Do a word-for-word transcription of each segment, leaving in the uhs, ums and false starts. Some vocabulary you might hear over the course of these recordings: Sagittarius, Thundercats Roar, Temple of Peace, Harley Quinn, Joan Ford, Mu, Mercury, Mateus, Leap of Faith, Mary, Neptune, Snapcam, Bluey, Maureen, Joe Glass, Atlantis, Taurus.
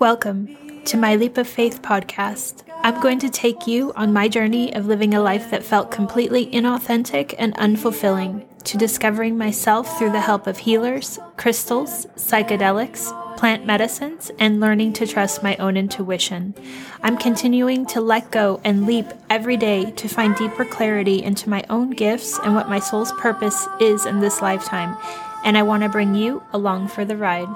Welcome to my Leap of Faith podcast. I'm going to take you on my journey of living a life that felt completely inauthentic and unfulfilling, to discovering myself through the help of healers, crystals, psychedelics, plant medicines, and learning to trust my own intuition. I'm continuing to let go and leap every day to find deeper clarity into my own gifts and what my soul's purpose is in this lifetime, and I want to bring you along for the ride.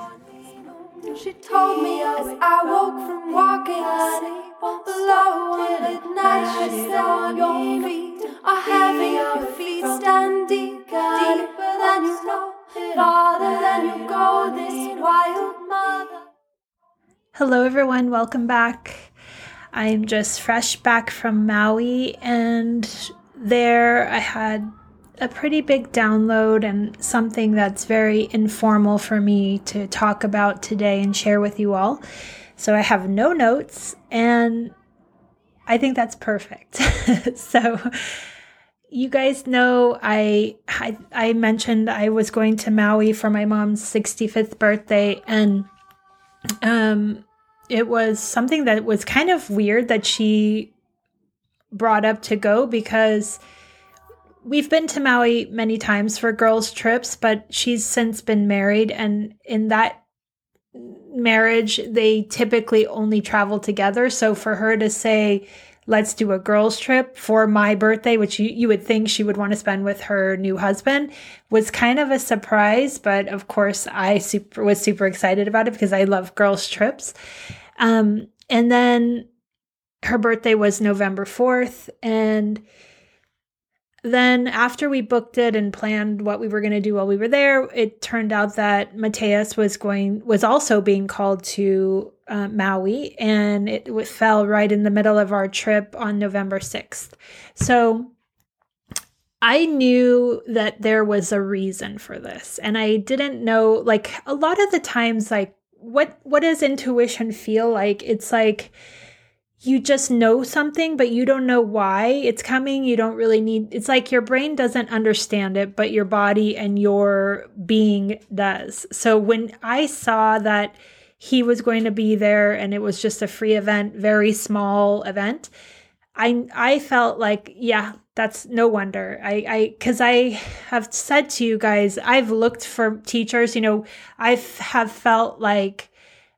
She told me as I woke from walking asleep alone at night. She said, "Your feet are heavy, your feet stand deep, deeper than you know, farther than you go, this wild mother." Hello everyone, welcome back. I'm just fresh back from Maui, and there I had a pretty big download and something that's very informal for me to talk about today and share with you all. So I have no notes, and I think that's perfect. So you guys know I, I I mentioned I was going to Maui for my mom's sixty-fifth birthday, and um it was something that was kind of weird that she brought up to go, because we've been to Maui many times for girls' trips, but she's since been married. And in that marriage, they typically only travel together. So for her to say, let's do a girls' trip for my birthday, which you, you would think she would want to spend with her new husband, was kind of a surprise. But of course, I super, was super excited about it because I love girls' trips. Um, and then her birthday was November fourth. And then after we booked it and planned what we were going to do while we were there, it turned out that Mateus was going was also being called to uh, Maui, and it, it fell right in the middle of our trip on November sixth. So I knew that there was a reason for this, and I didn't know, like, a lot of the times, like, what what does intuition feel like? It's like you just know something, but you don't know why it's coming. You don't really need, it's like your brain doesn't understand it, but your body and your being does. So when I saw that he was going to be there, and it was just a free event, very small event, I I felt like, yeah, that's no wonder. I, I because I have said to you guys, I've looked for teachers, you know, I have felt like,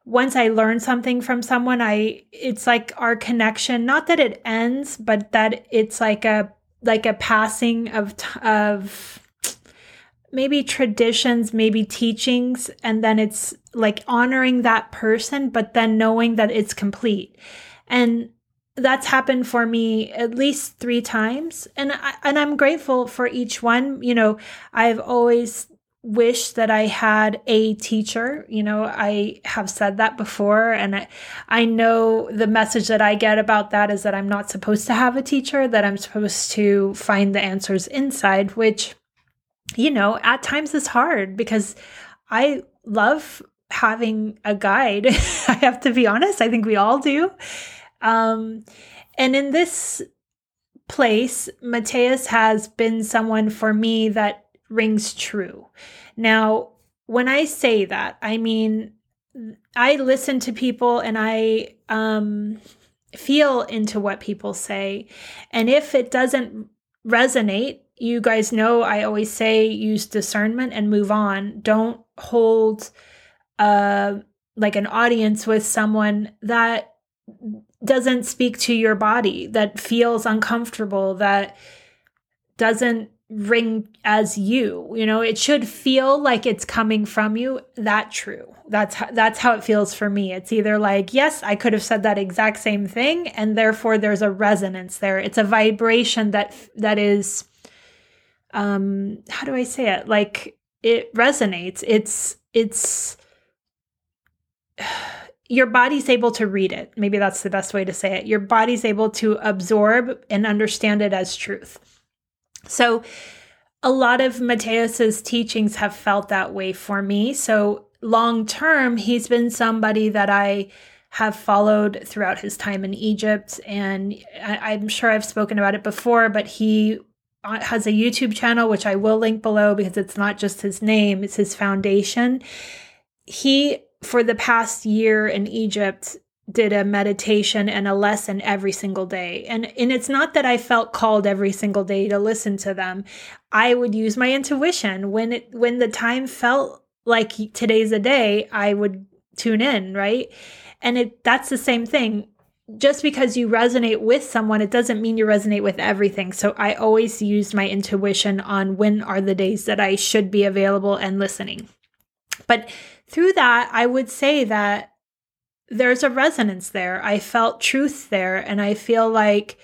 once I learn something from someone, I it's like our connection, not that it ends, but that it's like a like a passing of of maybe traditions, maybe teachings, and then it's like honoring that person, but then knowing that it's complete. And that's happened for me at least three times, and I, and I'm grateful for each one. You know, I've always wish that I had a teacher. You know, I have said that before, and I, I know the message that I get about that is that I'm not supposed to have a teacher, that I'm supposed to find the answers inside, which, you know, at times is hard because I love having a guide. I have to be honest. I think we all do. Um, and in this place, Mateus has been someone for me that rings true. Now, when I say that, I mean, I listen to people, and I um, feel into what people say. And if it doesn't resonate, you guys know I always say use discernment and move on. Don't hold uh, like an audience with someone that doesn't speak to your body, that feels uncomfortable, that doesn't ring as you, you know, it should feel like it's coming from you. That true. That's how, that's how it feels for me. It's either like, yes, I could have said that exact same thing, and therefore there's a resonance there. It's a vibration that, that is, um, how do I say it? Like it resonates. It's, it's, your body's able to read it. Maybe that's the best way to say it. Your body's able to absorb and understand it as truth. So a lot of Mateus's teachings have felt that way for me. So long term, he's been somebody that I have followed throughout his time in Egypt. And I, I'm sure I've spoken about it before, but he has a YouTube channel, which I will link below because it's not just his name, it's his foundation. He for the past year in Egypt, did a meditation and a lesson every single day. And, and it's not that I felt called every single day to listen to them. I would use my intuition. When it, when the time felt like today's a day, I would tune in, right? And it, that's the same thing. Just because you resonate with someone, it doesn't mean you resonate with everything. So I always used my intuition on when are the days that I should be available and listening. But through that, I would say that there's a resonance there. I felt truth there. And I feel like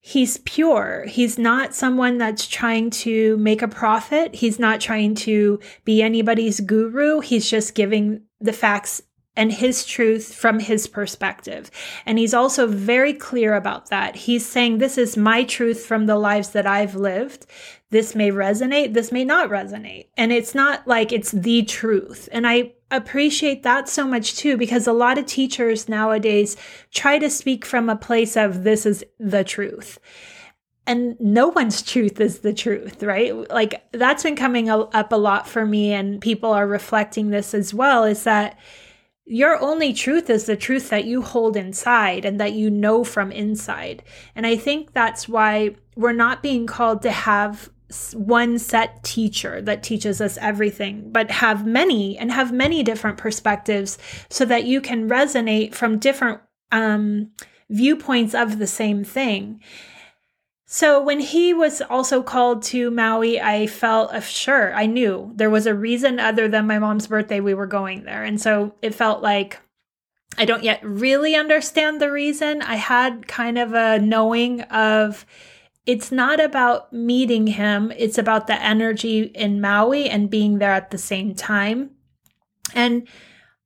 he's pure. He's not someone that's trying to make a profit. He's not trying to be anybody's guru. He's just giving the facts and his truth from his perspective. And he's also very clear about that. He's saying, this is my truth from the lives that I've lived. This may resonate, this may not resonate. And it's not like it's the truth. And I appreciate that so much too, because a lot of teachers nowadays try to speak from a place of this is the truth. And no one's truth is the truth, right? Like that's been coming up a lot for me, and people are reflecting this as well, is that your only truth is the truth that you hold inside and that you know from inside. And I think that's why we're not being called to have one set teacher that teaches us everything, but have many and have many different perspectives so that you can resonate from different um, viewpoints of the same thing. So when he was also called to Maui, I felt uh, sure, I knew there was a reason other than my mom's birthday we were going there. And so it felt like I don't yet really understand the reason. I had kind of a knowing of it's not about meeting him. It's about the energy in Maui and being there at the same time. And,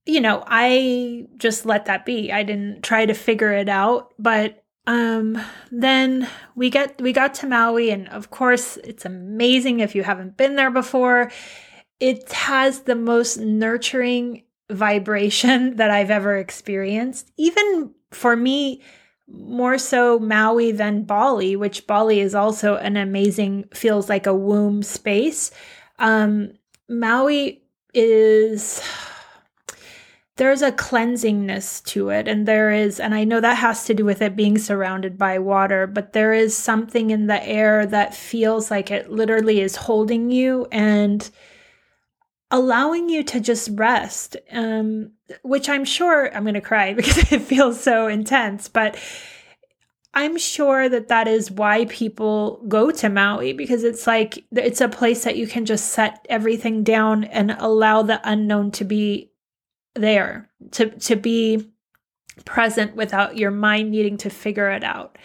you know, I just let that be. I didn't try to figure it out, but Um, then we get, we got to Maui, and of course it's amazing if you haven't been there before. It has the most nurturing vibration that I've ever experienced. Even for me, more so Maui than Bali, which Bali is also an amazing, feels like a womb space. Um, Maui is... there's a cleansingness to it. And there is, and I know that has to do with it being surrounded by water, but there is something in the air that feels like it literally is holding you and allowing you to just rest, um, which I'm sure I'm going to cry because it feels so intense, but I'm sure that that is why people go to Maui, because it's like, it's a place that you can just set everything down and allow the unknown to be there, to, to be present without your mind needing to figure it out.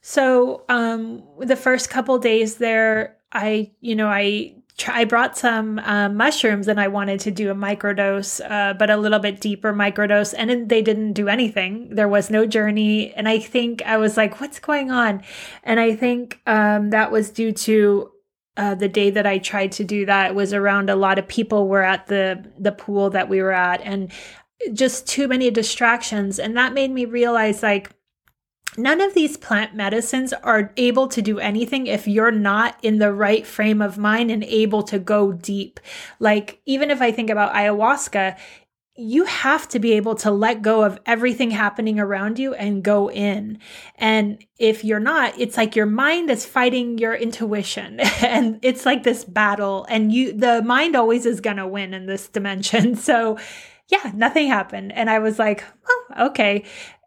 So um, the first couple days there, I, you know, I, try, I brought some uh, mushrooms and I wanted to do a microdose, uh, but a little bit deeper microdose, and they didn't do anything. There was no journey. And I think I was like, what's going on? And I think um, that was due to Uh, the day that I tried to do that was around a lot of people were at the the pool that we were at, and just too many distractions. And that made me realize, like, none of these plant medicines are able to do anything if you're not in the right frame of mind and able to go deep. Like, even if I think about ayahuasca, you have to be able to let go of everything happening around you and go in. And if you're not, it's like your mind is fighting your intuition and it's like this battle, and you, the mind always is going to win in this dimension. So yeah, nothing happened. And I was like, oh, okay.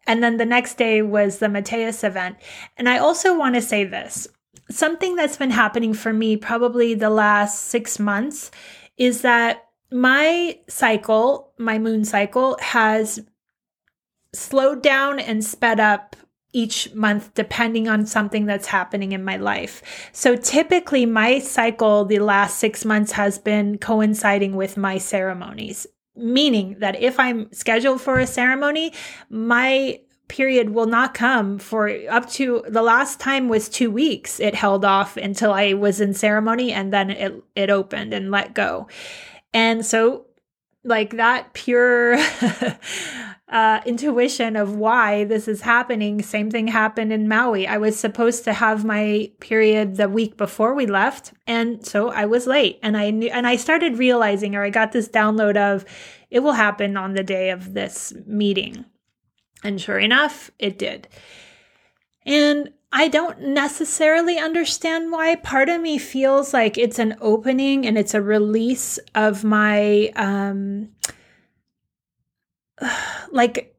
And then the next day was the Mateus event. And I also want to say this, something that's been happening for me probably the last six months is that my cycle, my moon cycle, has slowed down and sped up each month depending on something that's happening in my life. So typically my cycle the last six months has been coinciding with my ceremonies, meaning that if I'm scheduled for a ceremony, my period will not come for up to, the last time was two weeks. It held off until I was in ceremony, and then it, it opened and let go. And so like that pure uh, intuition of why this is happening. Same thing happened in Maui. I was supposed to have my period the week before we left, and so I was late. And I knew, and I started realizing, or I got this download of, it will happen on the day of this meeting. And sure enough, it did. And I don't necessarily understand why. Part of me feels like it's an opening and it's a release of my, um, like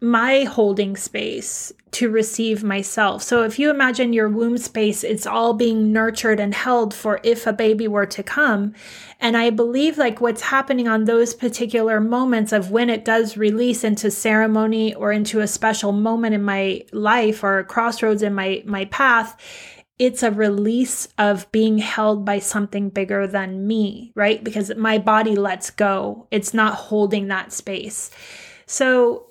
my holding space to receive myself. So if you imagine your womb space, it's all being nurtured and held for if a baby were to come. And I believe like what's happening on those particular moments of when it does release into ceremony or into a special moment in my life or a crossroads in my, my path, it's a release of being held by something bigger than me, right? Because my body lets go. It's not holding that space. So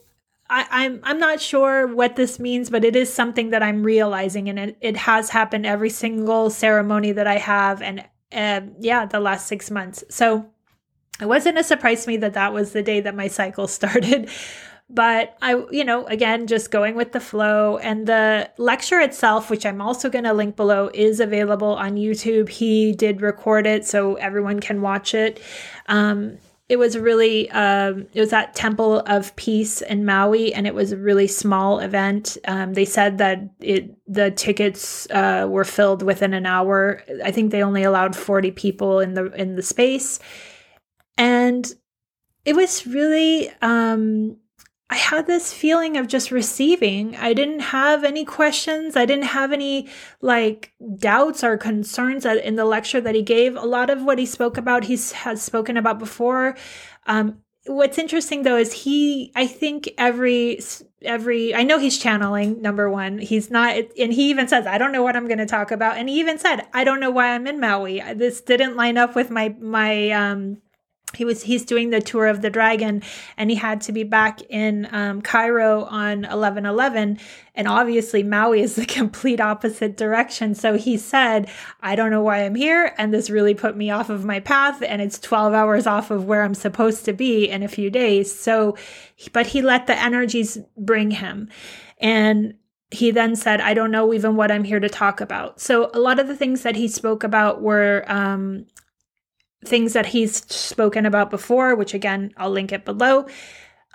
I, I'm I'm not sure what this means, but it is something that I'm realizing, and it, it has happened every single ceremony that I have, and uh, yeah, the last six months. So it wasn't a surprise to me that that was the day that my cycle started. But I, you know, again, just going with the flow. And the lecture itself, which I'm also going to link below, is available on YouTube. He did record it, so everyone can watch it. Um, It was really, um, it was at Temple of Peace in Maui, and it was a really small event. Um, they said that it the tickets uh, were filled within an hour. I think they only allowed forty people in the in the space, and it was really. Um, I had this feeling of just receiving. I didn't have any questions. I didn't have any like doubts or concerns in the lecture that he gave. A lot of what he spoke about, he has spoken about before. Um, what's interesting though, is he, I think every, every, I know he's channeling, number one. He's not, and he even says, I don't know what I'm going to talk about. And he even said, I don't know why I'm in Maui. This didn't line up with my, my, um, He was, he's doing the tour of the dragon, and he had to be back in um, Cairo on eleven eleven. And obviously Maui is the complete opposite direction. So he said, I don't know why I'm here. And this really put me off of my path. And it's twelve hours off of where I'm supposed to be in a few days. So, but he let the energies bring him. And he then said, I don't know even what I'm here to talk about. So a lot of the things that he spoke about were, um, things that he's spoken about before, which again, I'll link it below,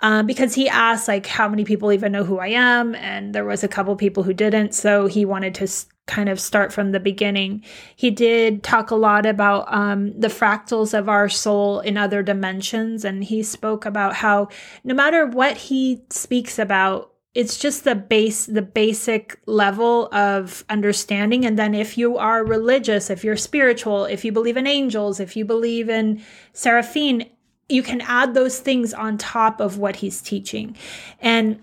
uh, because he asked like how many people even know who I am. And there was a couple people who didn't. So he wanted to s- kind of start from the beginning. He did talk a lot about um, the fractals of our soul in other dimensions. And he spoke about how no matter what he speaks about, it's just the base, the basic level of understanding. And then if you are religious, if you're spiritual, if you believe in angels, if you believe in Seraphine, you can add those things on top of what he's teaching. And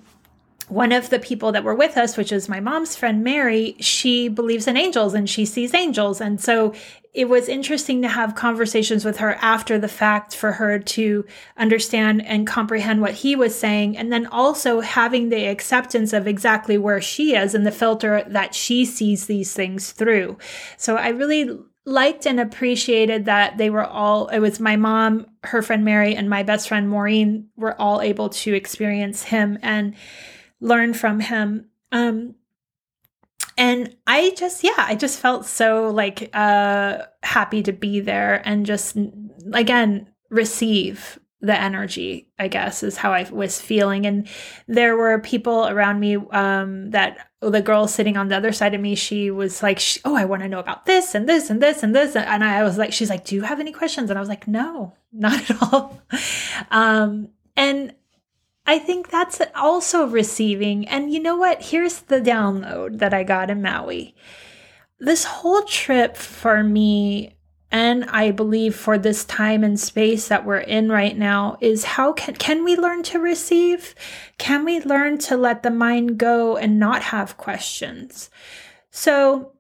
one of the people that were with us, which is my mom's friend, Mary, she believes in angels and she sees angels. And so it was interesting to have conversations with her after the fact for her to understand and comprehend what he was saying. And then also having the acceptance of exactly where she is and the filter that she sees these things through. So I really liked and appreciated that they were all, it was my mom, her friend, Mary, and my best friend, Maureen, were all able to experience him and learn from him. Um, and I just, yeah, I just felt so like, uh, happy to be there and just, again, receive the energy, I guess, is how I was feeling. And there were people around me, um, that the girl sitting on the other side of me, she was like, she, oh, I want to know about this and this and this and this. And I was like, she's like, do you have any questions? And I was like, no, not at all. um, and I think that's also receiving. And you know what? Here's the download that I got in Maui. This whole trip for me, and I believe for this time and space that we're in right now, is how can, can we learn to receive? Can we learn to let the mind go and not have questions? So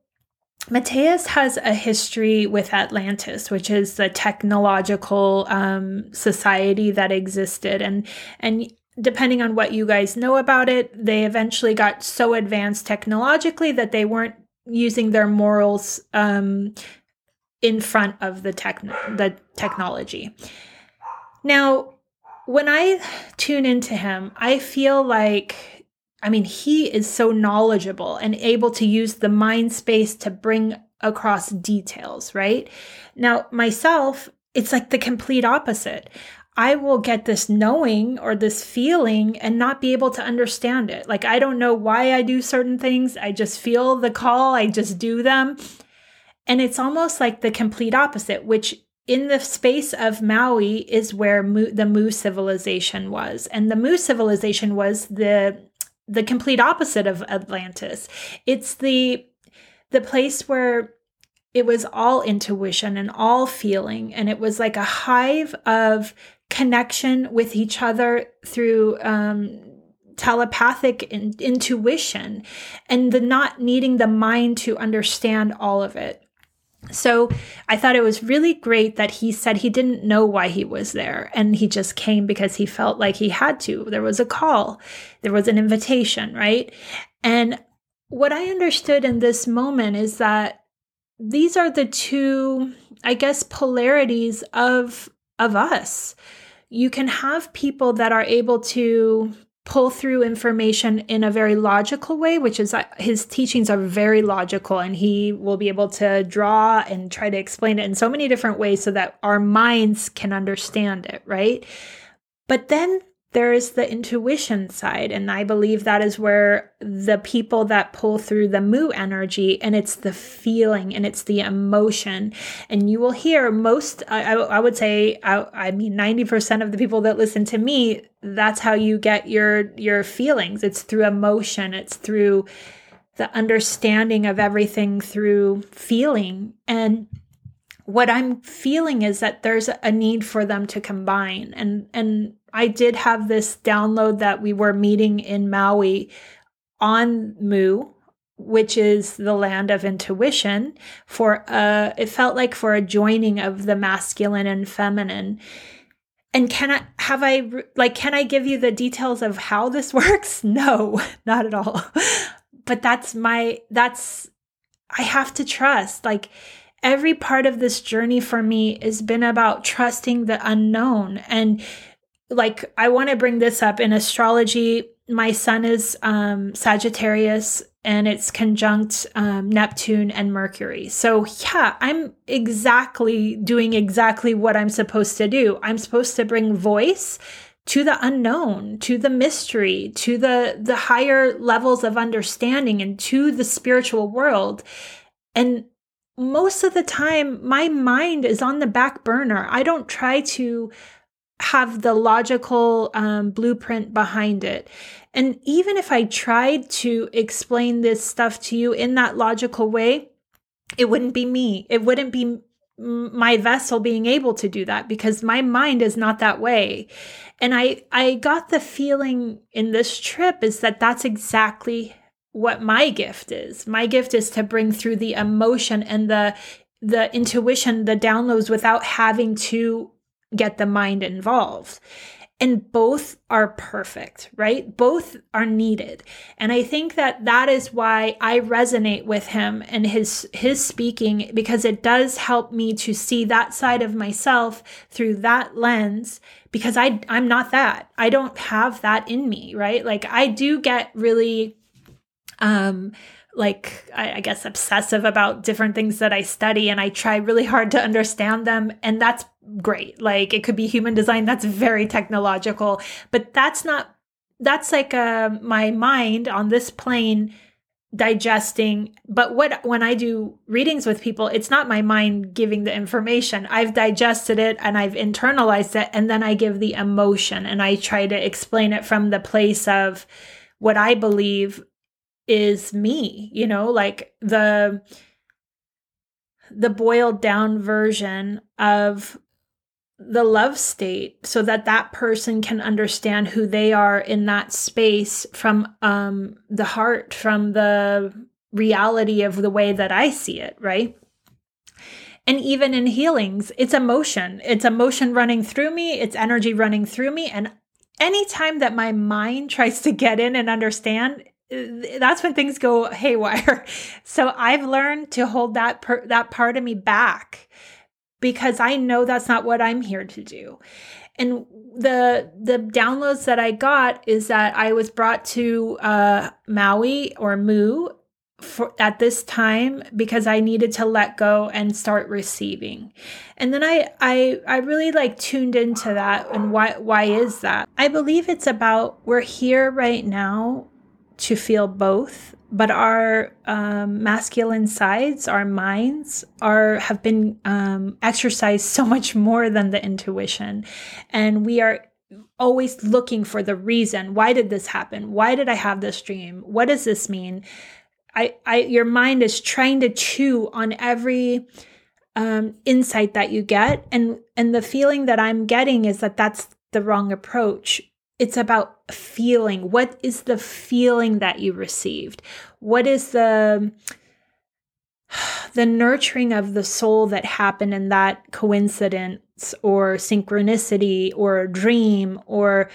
Mateus has a history with Atlantis, which is the technological um, society that existed. And, and, depending on what you guys know about it, they eventually got so advanced technologically that they weren't using their morals um, in front of the, techn- the technology. Now, when I tune into him, I feel like, I mean, he is so knowledgeable and able to use the mind space to bring across details, right? Now, myself, it's like the complete opposite. I will get this knowing or this feeling and not be able to understand it. Like, I don't know why I do certain things. I just feel the call. I just do them. And it's almost like the complete opposite, which in the space of Maui is where Mu, the Mu civilization was. And the Mu civilization was the the complete opposite of Atlantis. It's the the place where it was all intuition and all feeling. And it was like a hive of connection with each other through um, telepathic in- intuition and the not needing the mind to understand all of it. So I thought it was really great that he said he didn't know why he was there. And he just came because he felt like he had to. There was a call. There was an invitation, right? And what I understood in this moment is that these are the two, I guess, polarities of, of us. You can have people that are able to pull through information in a very logical way, which is uh, his teachings are very logical, and he will be able to draw and try to explain it in so many different ways so that our minds can understand it, right? But then there is the intuition side, and I believe that is where the people that pull through the Mu energy, and it's the feeling, and it's the emotion. And you will hear most, I, I would say, I, I mean, ninety percent of the people that listen to me, that's how you get your your feelings. It's through emotion. It's through the understanding of everything through feeling. And what I'm feeling is that there's a need for them to combine. And and I did have this download that we were meeting in Maui on Mu, which is the land of intuition, for a, it felt like for a joining of the masculine and feminine. And can I, have I, like, can I give you the details of how this works? No, not at all. But that's my, that's, I have to trust, like, every part of this journey for me has been about trusting the unknown. And like, I want to bring this up in astrology. My sun is um, Sagittarius, and it's conjunct um, Neptune and Mercury. So yeah, I'm exactly doing exactly what I'm supposed to do. I'm supposed to bring voice to the unknown, to the mystery, to the, the higher levels of understanding, and to the spiritual world. And most of the time, my mind is on the back burner. I don't try to have the logical um, blueprint behind it. And even if I tried to explain this stuff to you in that logical way, it wouldn't be me. It wouldn't be my vessel being able to do that, because my mind is not that way. And I, I got the feeling in this trip is that that's exactly what my gift is. My gift is to bring through the emotion and the, the intuition, the downloads, without having to get the mind involved. And both are perfect, right? Both are needed. And I think that that is why I resonate with him and his, his speaking, because it does help me to see that side of myself through that lens, because I, I'm not that. I don't have that in me, right? Like, I do get really, um, like, I, I guess, obsessive about different things that I study, and I try really hard to understand them. And that's great. Like, it could be human design. That's very technological, but that's not, that's like a, my mind on this plane digesting. But what, when I do readings with people, it's not my mind giving the information. I've digested it and I've internalized it. And then I give the emotion, and I try to explain it from the place of what I believe is me, you know, like the the boiled down version of the love state, so that that person can understand who they are in that space from um, the heart, from the reality of the way that I see it, right? And even in healings, it's emotion. It's emotion running through me. It's energy running through me. And anytime that my mind tries to get in and understand, that's when things go haywire. So I've learned to hold that per- that part of me back, because I know that's not what I'm here to do. And the the downloads that I got is that I was brought to uh, Maui or Mu for, at this time because I needed to let go and start receiving. And then I I, I really like tuned into that. And why why is that? I believe it's about we're here right now to feel both, but our um, masculine sides, our minds, are have been um, exercised so much more than the intuition, and we are always looking for the reason. Why did this happen? Why did I have this dream? What does this mean? I, I, your mind is trying to chew on every um, insight that you get, and and the feeling that I'm getting is that that's the wrong approach. It's about feeling. What is the feeling that you received? What is the, the nurturing of the soul that happened in that coincidence or synchronicity or dream or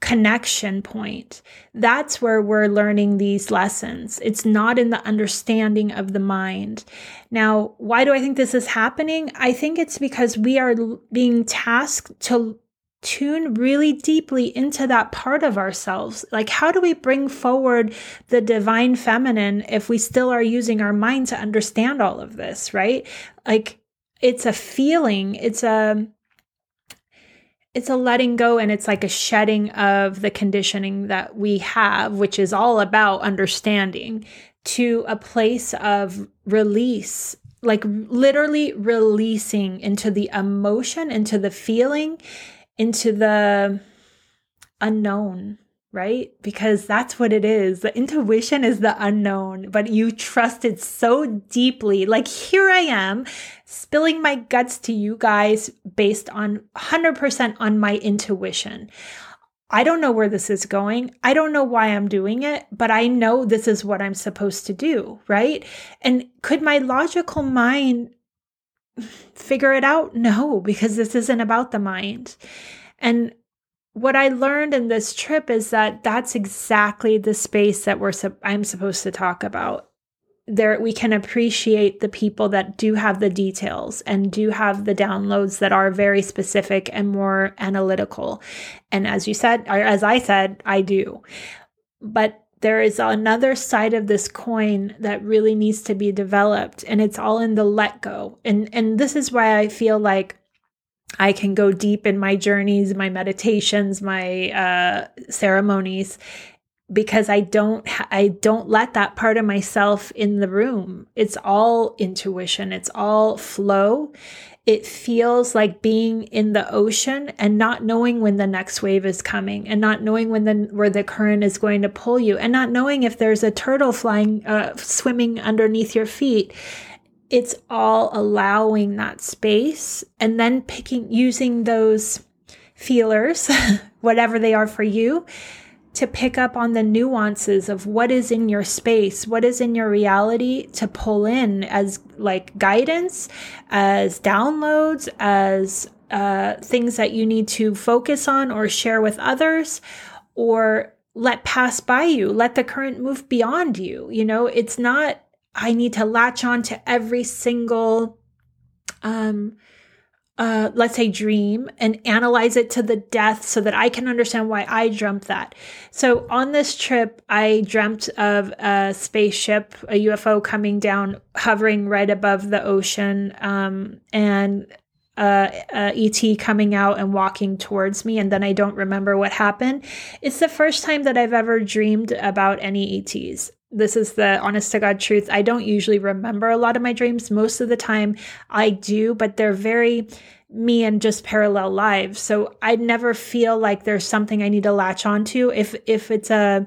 connection point? That's where we're learning these lessons. It's not in the understanding of the mind. Now, why do I think this is happening? I think it's because we are being tasked to tune really deeply into that part of ourselves. Like, how do we bring forward the divine feminine if we still are using our mind to understand all of this, right? Like, it's a feeling, it's a, it's a letting go, and it's like a shedding of the conditioning that we have, which is all about understanding, to a place of release. Like, literally releasing into the emotion, into the feeling, into the unknown, right? Because that's what it is. The intuition is the unknown, but you trust it so deeply. Like, here I am spilling my guts to you guys based on one hundred percent on my intuition. I don't know where this is going. I don't know why I'm doing it, but I know this is what I'm supposed to do, right? And could my logical mind figure it out? No, because this isn't about the mind. And what I learned in this trip is that that's exactly the space that we're su- I'm supposed to talk about. There, we can appreciate the people that do have the details and do have the downloads that are very specific and more analytical. And as you said, or as I said, I do. But there is another side of this coin that really needs to be developed, and it's all in the let go. And and this is why I feel like I can go deep in my journeys, my meditations, my uh, ceremonies, because I don't ha- I don't let that part of myself in the room. It's all intuition. It's all flow. It feels like being in the ocean and not knowing when the next wave is coming, and not knowing when the where the current is going to pull you, and not knowing if there's a turtle flying, uh, swimming underneath your feet. It's all allowing that space, and then picking, using those feelers, whatever they are for you, to pick up on the nuances of what is in your space, what is in your reality, to pull in as like guidance, as downloads, as uh, things that you need to focus on or share with others, or let pass by you, let the current move beyond you. You know, it's not, I need to latch on to every single, um, Uh, let's say dream, and analyze it to the death so that I can understand why I dreamt that. So on this trip, I dreamt of a spaceship, a U F O coming down, hovering right above the ocean, um, and uh, uh, E T coming out and walking towards me. And then I don't remember what happened. It's the first time that I've ever dreamed about any E Ts. This is the honest to God truth. I don't usually remember a lot of my dreams. Most of the time I do, but they're very me and just parallel lives. So I never feel like there's something I need to latch onto. If, if it's a,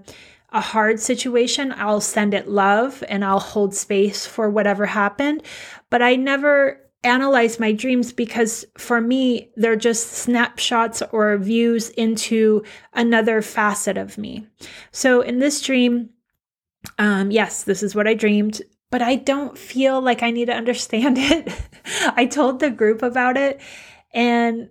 a hard situation, I'll send it love and I'll hold space for whatever happened. But I never analyze my dreams, because for me, they're just snapshots or views into another facet of me. So in this dream, Um, yes, this is what I dreamed, but I don't feel like I need to understand it. I told the group about it. And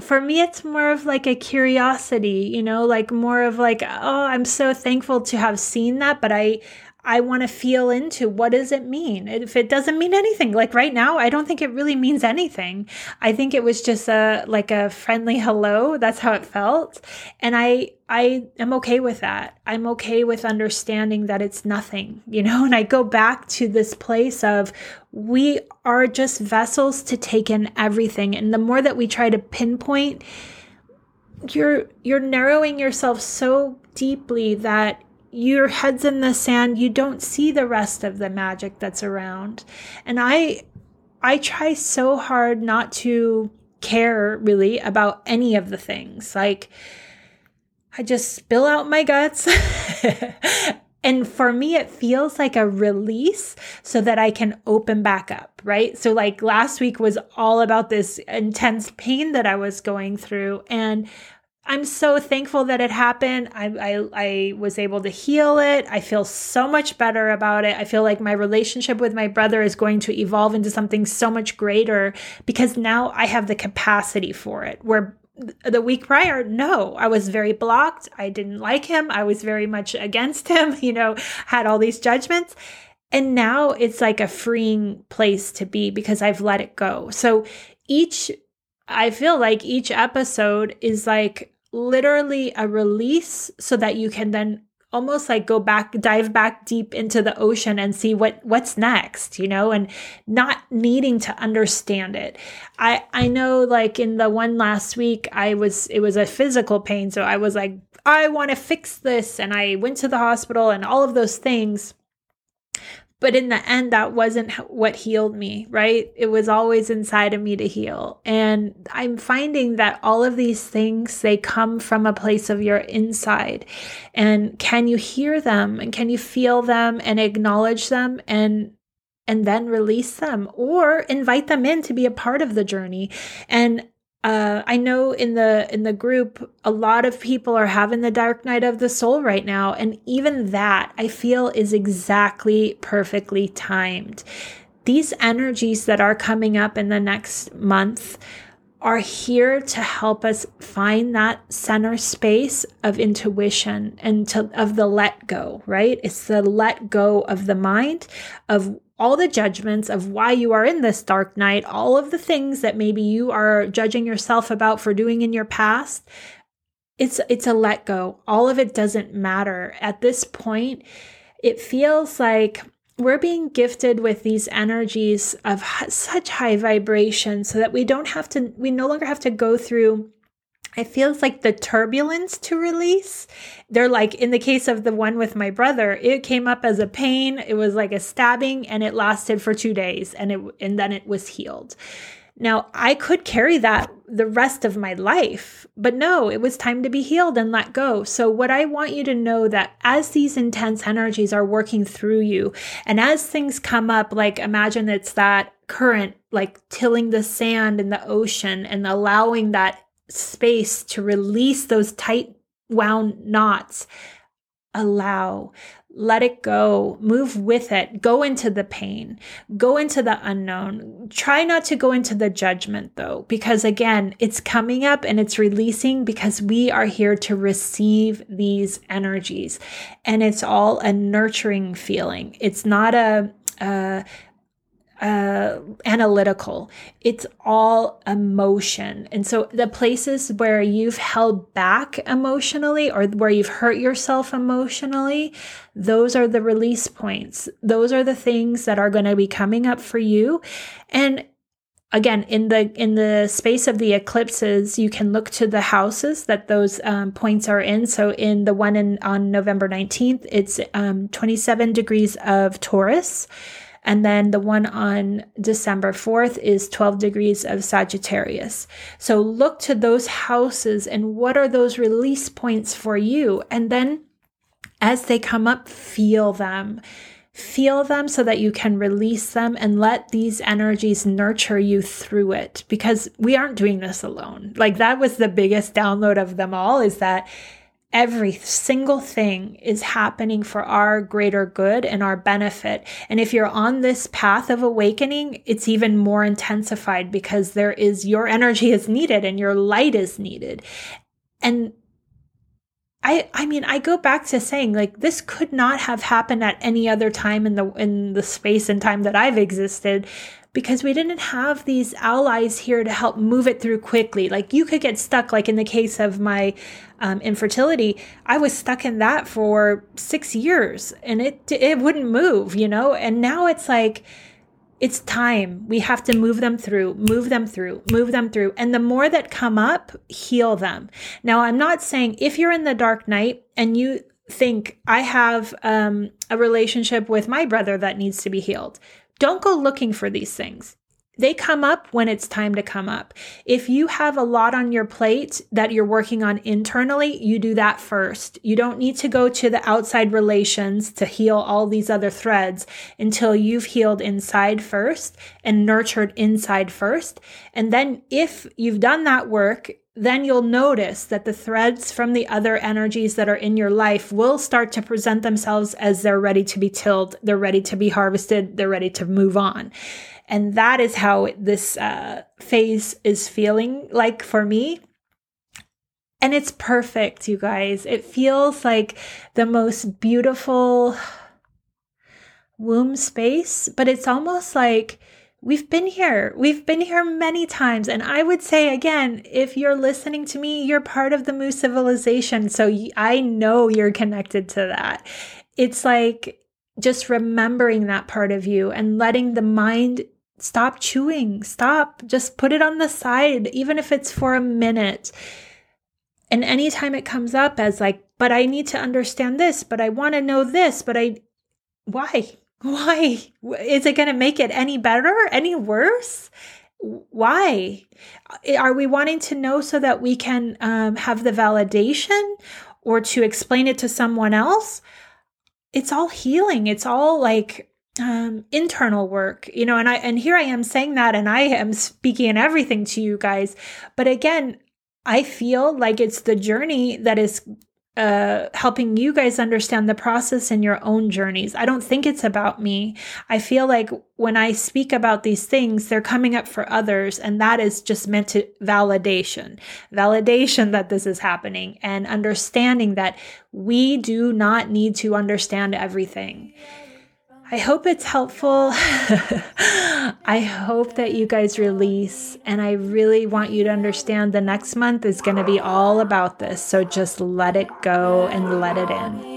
for me, it's more of like a curiosity, you know, like more of like, oh, I'm so thankful to have seen that, but I, I want to feel into, what does it mean? If it doesn't mean anything, like right now, I don't think it really means anything. I think it was just a, like a friendly hello. That's how it felt. And I, I am okay with that. I'm okay with understanding that it's nothing, you know, and I go back to this place of we are just vessels to take in everything. And the more that we try to pinpoint, you're, you're narrowing yourself so deeply that your head's in the sand, you don't see the rest of the magic that's around. And I I try so hard not to care really about any of the things. Like, I just spill out my guts. And for me, it feels like a release so that I can open back up, right? So like last week was all about this intense pain that I was going through, and I'm so thankful that it happened. I, I I was able to heal it. I feel so much better about it. I feel like my relationship with my brother is going to evolve into something so much greater because now I have the capacity for it. Where the week prior, no, I was very blocked. I didn't like him. I was very much against him, you know, had all these judgments. And now it's like a freeing place to be because I've let it go. So each, I feel like each episode is like, literally a release so that you can then almost like go back, dive back deep into the ocean and see what, what's next, you know, and not needing to understand it. I, I know like in the one last week, I was, it was a physical pain. So I was like, I want to fix this. And I went to the hospital and all of those things. But in the end, that wasn't what healed me, right? It was always inside of me to heal. And I'm finding that all of these things, they come from a place of your inside. And can you hear them? And can you feel them and acknowledge them and and then release them or invite them in to be a part of the journey? And Uh, I know in the in the group, a lot of people are having the dark night of the soul right now. And even that, I feel, is exactly perfectly timed. These energies that are coming up in the next month are here to help us find that center space of intuition and to, of the let go, right? It's the let go of the mind, of all the judgments of why you are in this dark night, all of the things that maybe you are judging yourself about for doing in your past. It's, it's a let go. All of it doesn't matter. At this point, it feels like we're being gifted with these energies of such high vibration so that we don't have to, we no longer have to go through, it feels like the turbulence to release. They're like, in the case of the one with my brother, it came up as a pain. It was like a stabbing and it lasted for two days and it, and then it was healed. Now I could carry that the rest of my life, but no, it was time to be healed and let go. So what I want you to know that as these intense energies are working through you and as things come up, like imagine it's that current, like tilling the sand in the ocean and allowing that space to release those tight wound knots. Allow, let it go, move with it, go into the pain, go into the unknown. Try not to go into the judgment though, because again, it's coming up and it's releasing because we are here to receive these energies. And it's all a nurturing feeling. It's not a, a Uh, analytical. It's all emotion. And so the places where you've held back emotionally or where you've hurt yourself emotionally, those are the release points. Those are the things that are going to be coming up for you. And again, in the in the space of the eclipses, you can look to the houses that those um, points are in. So in the one in, on November nineteenth, it's um, twenty-seven degrees of Taurus. And then the one on December fourth is twelve degrees of Sagittarius. So look to those houses and what are those release points for you? And then as they come up, feel them. Feel them so that you can release them and let these energies nurture you through it because we aren't doing this alone. Like that was the biggest download of them all is that every single thing is happening for our greater good and our benefit. And if you're on this path of awakening, it's even more intensified because there is your energy is needed and your light is needed. And I, I mean, I go back to saying, like, this could not have happened at any other time in the in the space and time that I've existed, because we didn't have these allies here to help move it through quickly. Like, you could get stuck, like in the case of my um, infertility, I was stuck in that for six years and it it wouldn't move, you know? And now it's like, it's time. We have to move them through, move them through, move them through. And the more that come up, heal them. Now, I'm not saying if you're in the dark night and you think, I have um, a relationship with my brother that needs to be healed. Don't go looking for these things. They come up when it's time to come up. If you have a lot on your plate that you're working on internally, you do that first. You don't need to go to the outside relations to heal all these other threads until you've healed inside first and nurtured inside first. And then if you've done that work, then you'll notice that the threads from the other energies that are in your life will start to present themselves as they're ready to be tilled, they're ready to be harvested, they're ready to move on. And that is how this uh, phase is feeling like for me. And it's perfect, you guys. It feels like the most beautiful womb space, but it's almost like we've been here. We've been here many times. And I would say, again, if you're listening to me, you're part of the Mu civilization. So I know you're connected to that. It's like just remembering that part of you and letting the mind stop chewing, stop, just put it on the side, even if it's for a minute. And anytime it comes up as like, but I need to understand this, but I want to know this, but I, why? Why? Is it going to make it any better, any worse? Why? Are we wanting to know so that we can um, have the validation or to explain it to someone else? It's all healing. It's all like um, internal work, you know, and I, and here I am saying that, and I am speaking and everything to you guys. But again, I feel like it's the journey that is Uh, helping you guys understand the process in your own journeys. I don't think it's about me. I feel like when I speak about these things, they're coming up for others. And that is just meant to validation, validation that this is happening and understanding that we do not need to understand everything. I hope it's helpful. I hope that you guys release. And I really want you to understand the next month is going to be all about this. So just let it go and let it in.